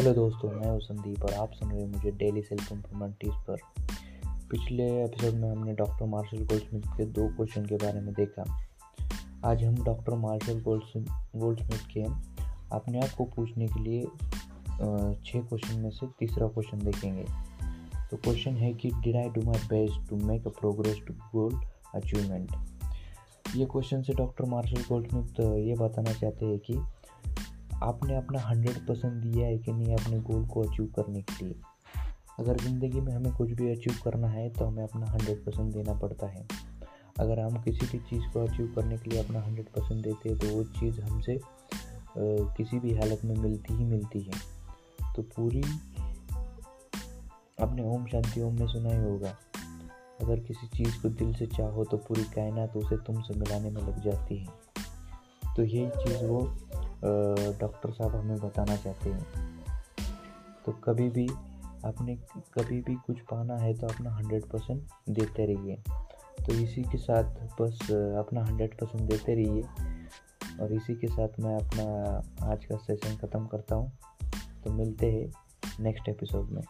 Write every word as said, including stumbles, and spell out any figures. Hello दोस्तों, मैं ओम संदीप और आप सुन रहे हैं मुझे डेली सेल्फ इम्प्रूवमेंटीज पर। पिछले एपिसोड में हमने डॉक्टर मार्शल गोल्ड के दो क्वेश्चन के बारे में देखा। आज हम डॉक्टर मार्शल गोल्ड के अपने आप को पूछने के लिए छः क्वेश्चन में से तीसरा क्वेश्चन देखेंगे। तो क्वेश्चन है कि did I do my best to make a progress to goal achievement. ये क्वेश्चन से डॉक्टर मार्शल गोल्ड ये बताना चाहते हैं कि आपने अपना हंड्रेड परसेंट दिया है कि नहीं अपने गोल को अचीव करने के लिए। अगर ज़िंदगी में हमें कुछ भी अचीव करना है तो हमें अपना हंड्रेड परसेंट देना पड़ता है। अगर हम किसी भी चीज़ को अचीव करने के लिए अपना हंड्रेड परसेंट देते हैं तो वो चीज़ हमसे किसी भी हालत में मिलती ही मिलती है। तो पूरी अपने ओम शांति ओम में सुना ही होगा, अगर किसी चीज़ को दिल से चाहो तो पूरी कायनात उसे तुमसे मिलाने में लग जाती है। तो यही चीज़ वो डॉक्टर साहब हमें बताना चाहते हैं। तो कभी भी आपने कभी भी कुछ पाना है तो अपना हंड्रेड परसेंट देते रहिए। तो इसी के साथ बस अपना हंड्रेड परसेंट देते रहिए और इसी के साथ मैं अपना आज का सेशन ख़त्म करता हूँ। तो मिलते हैं नेक्स्ट एपिसोड में।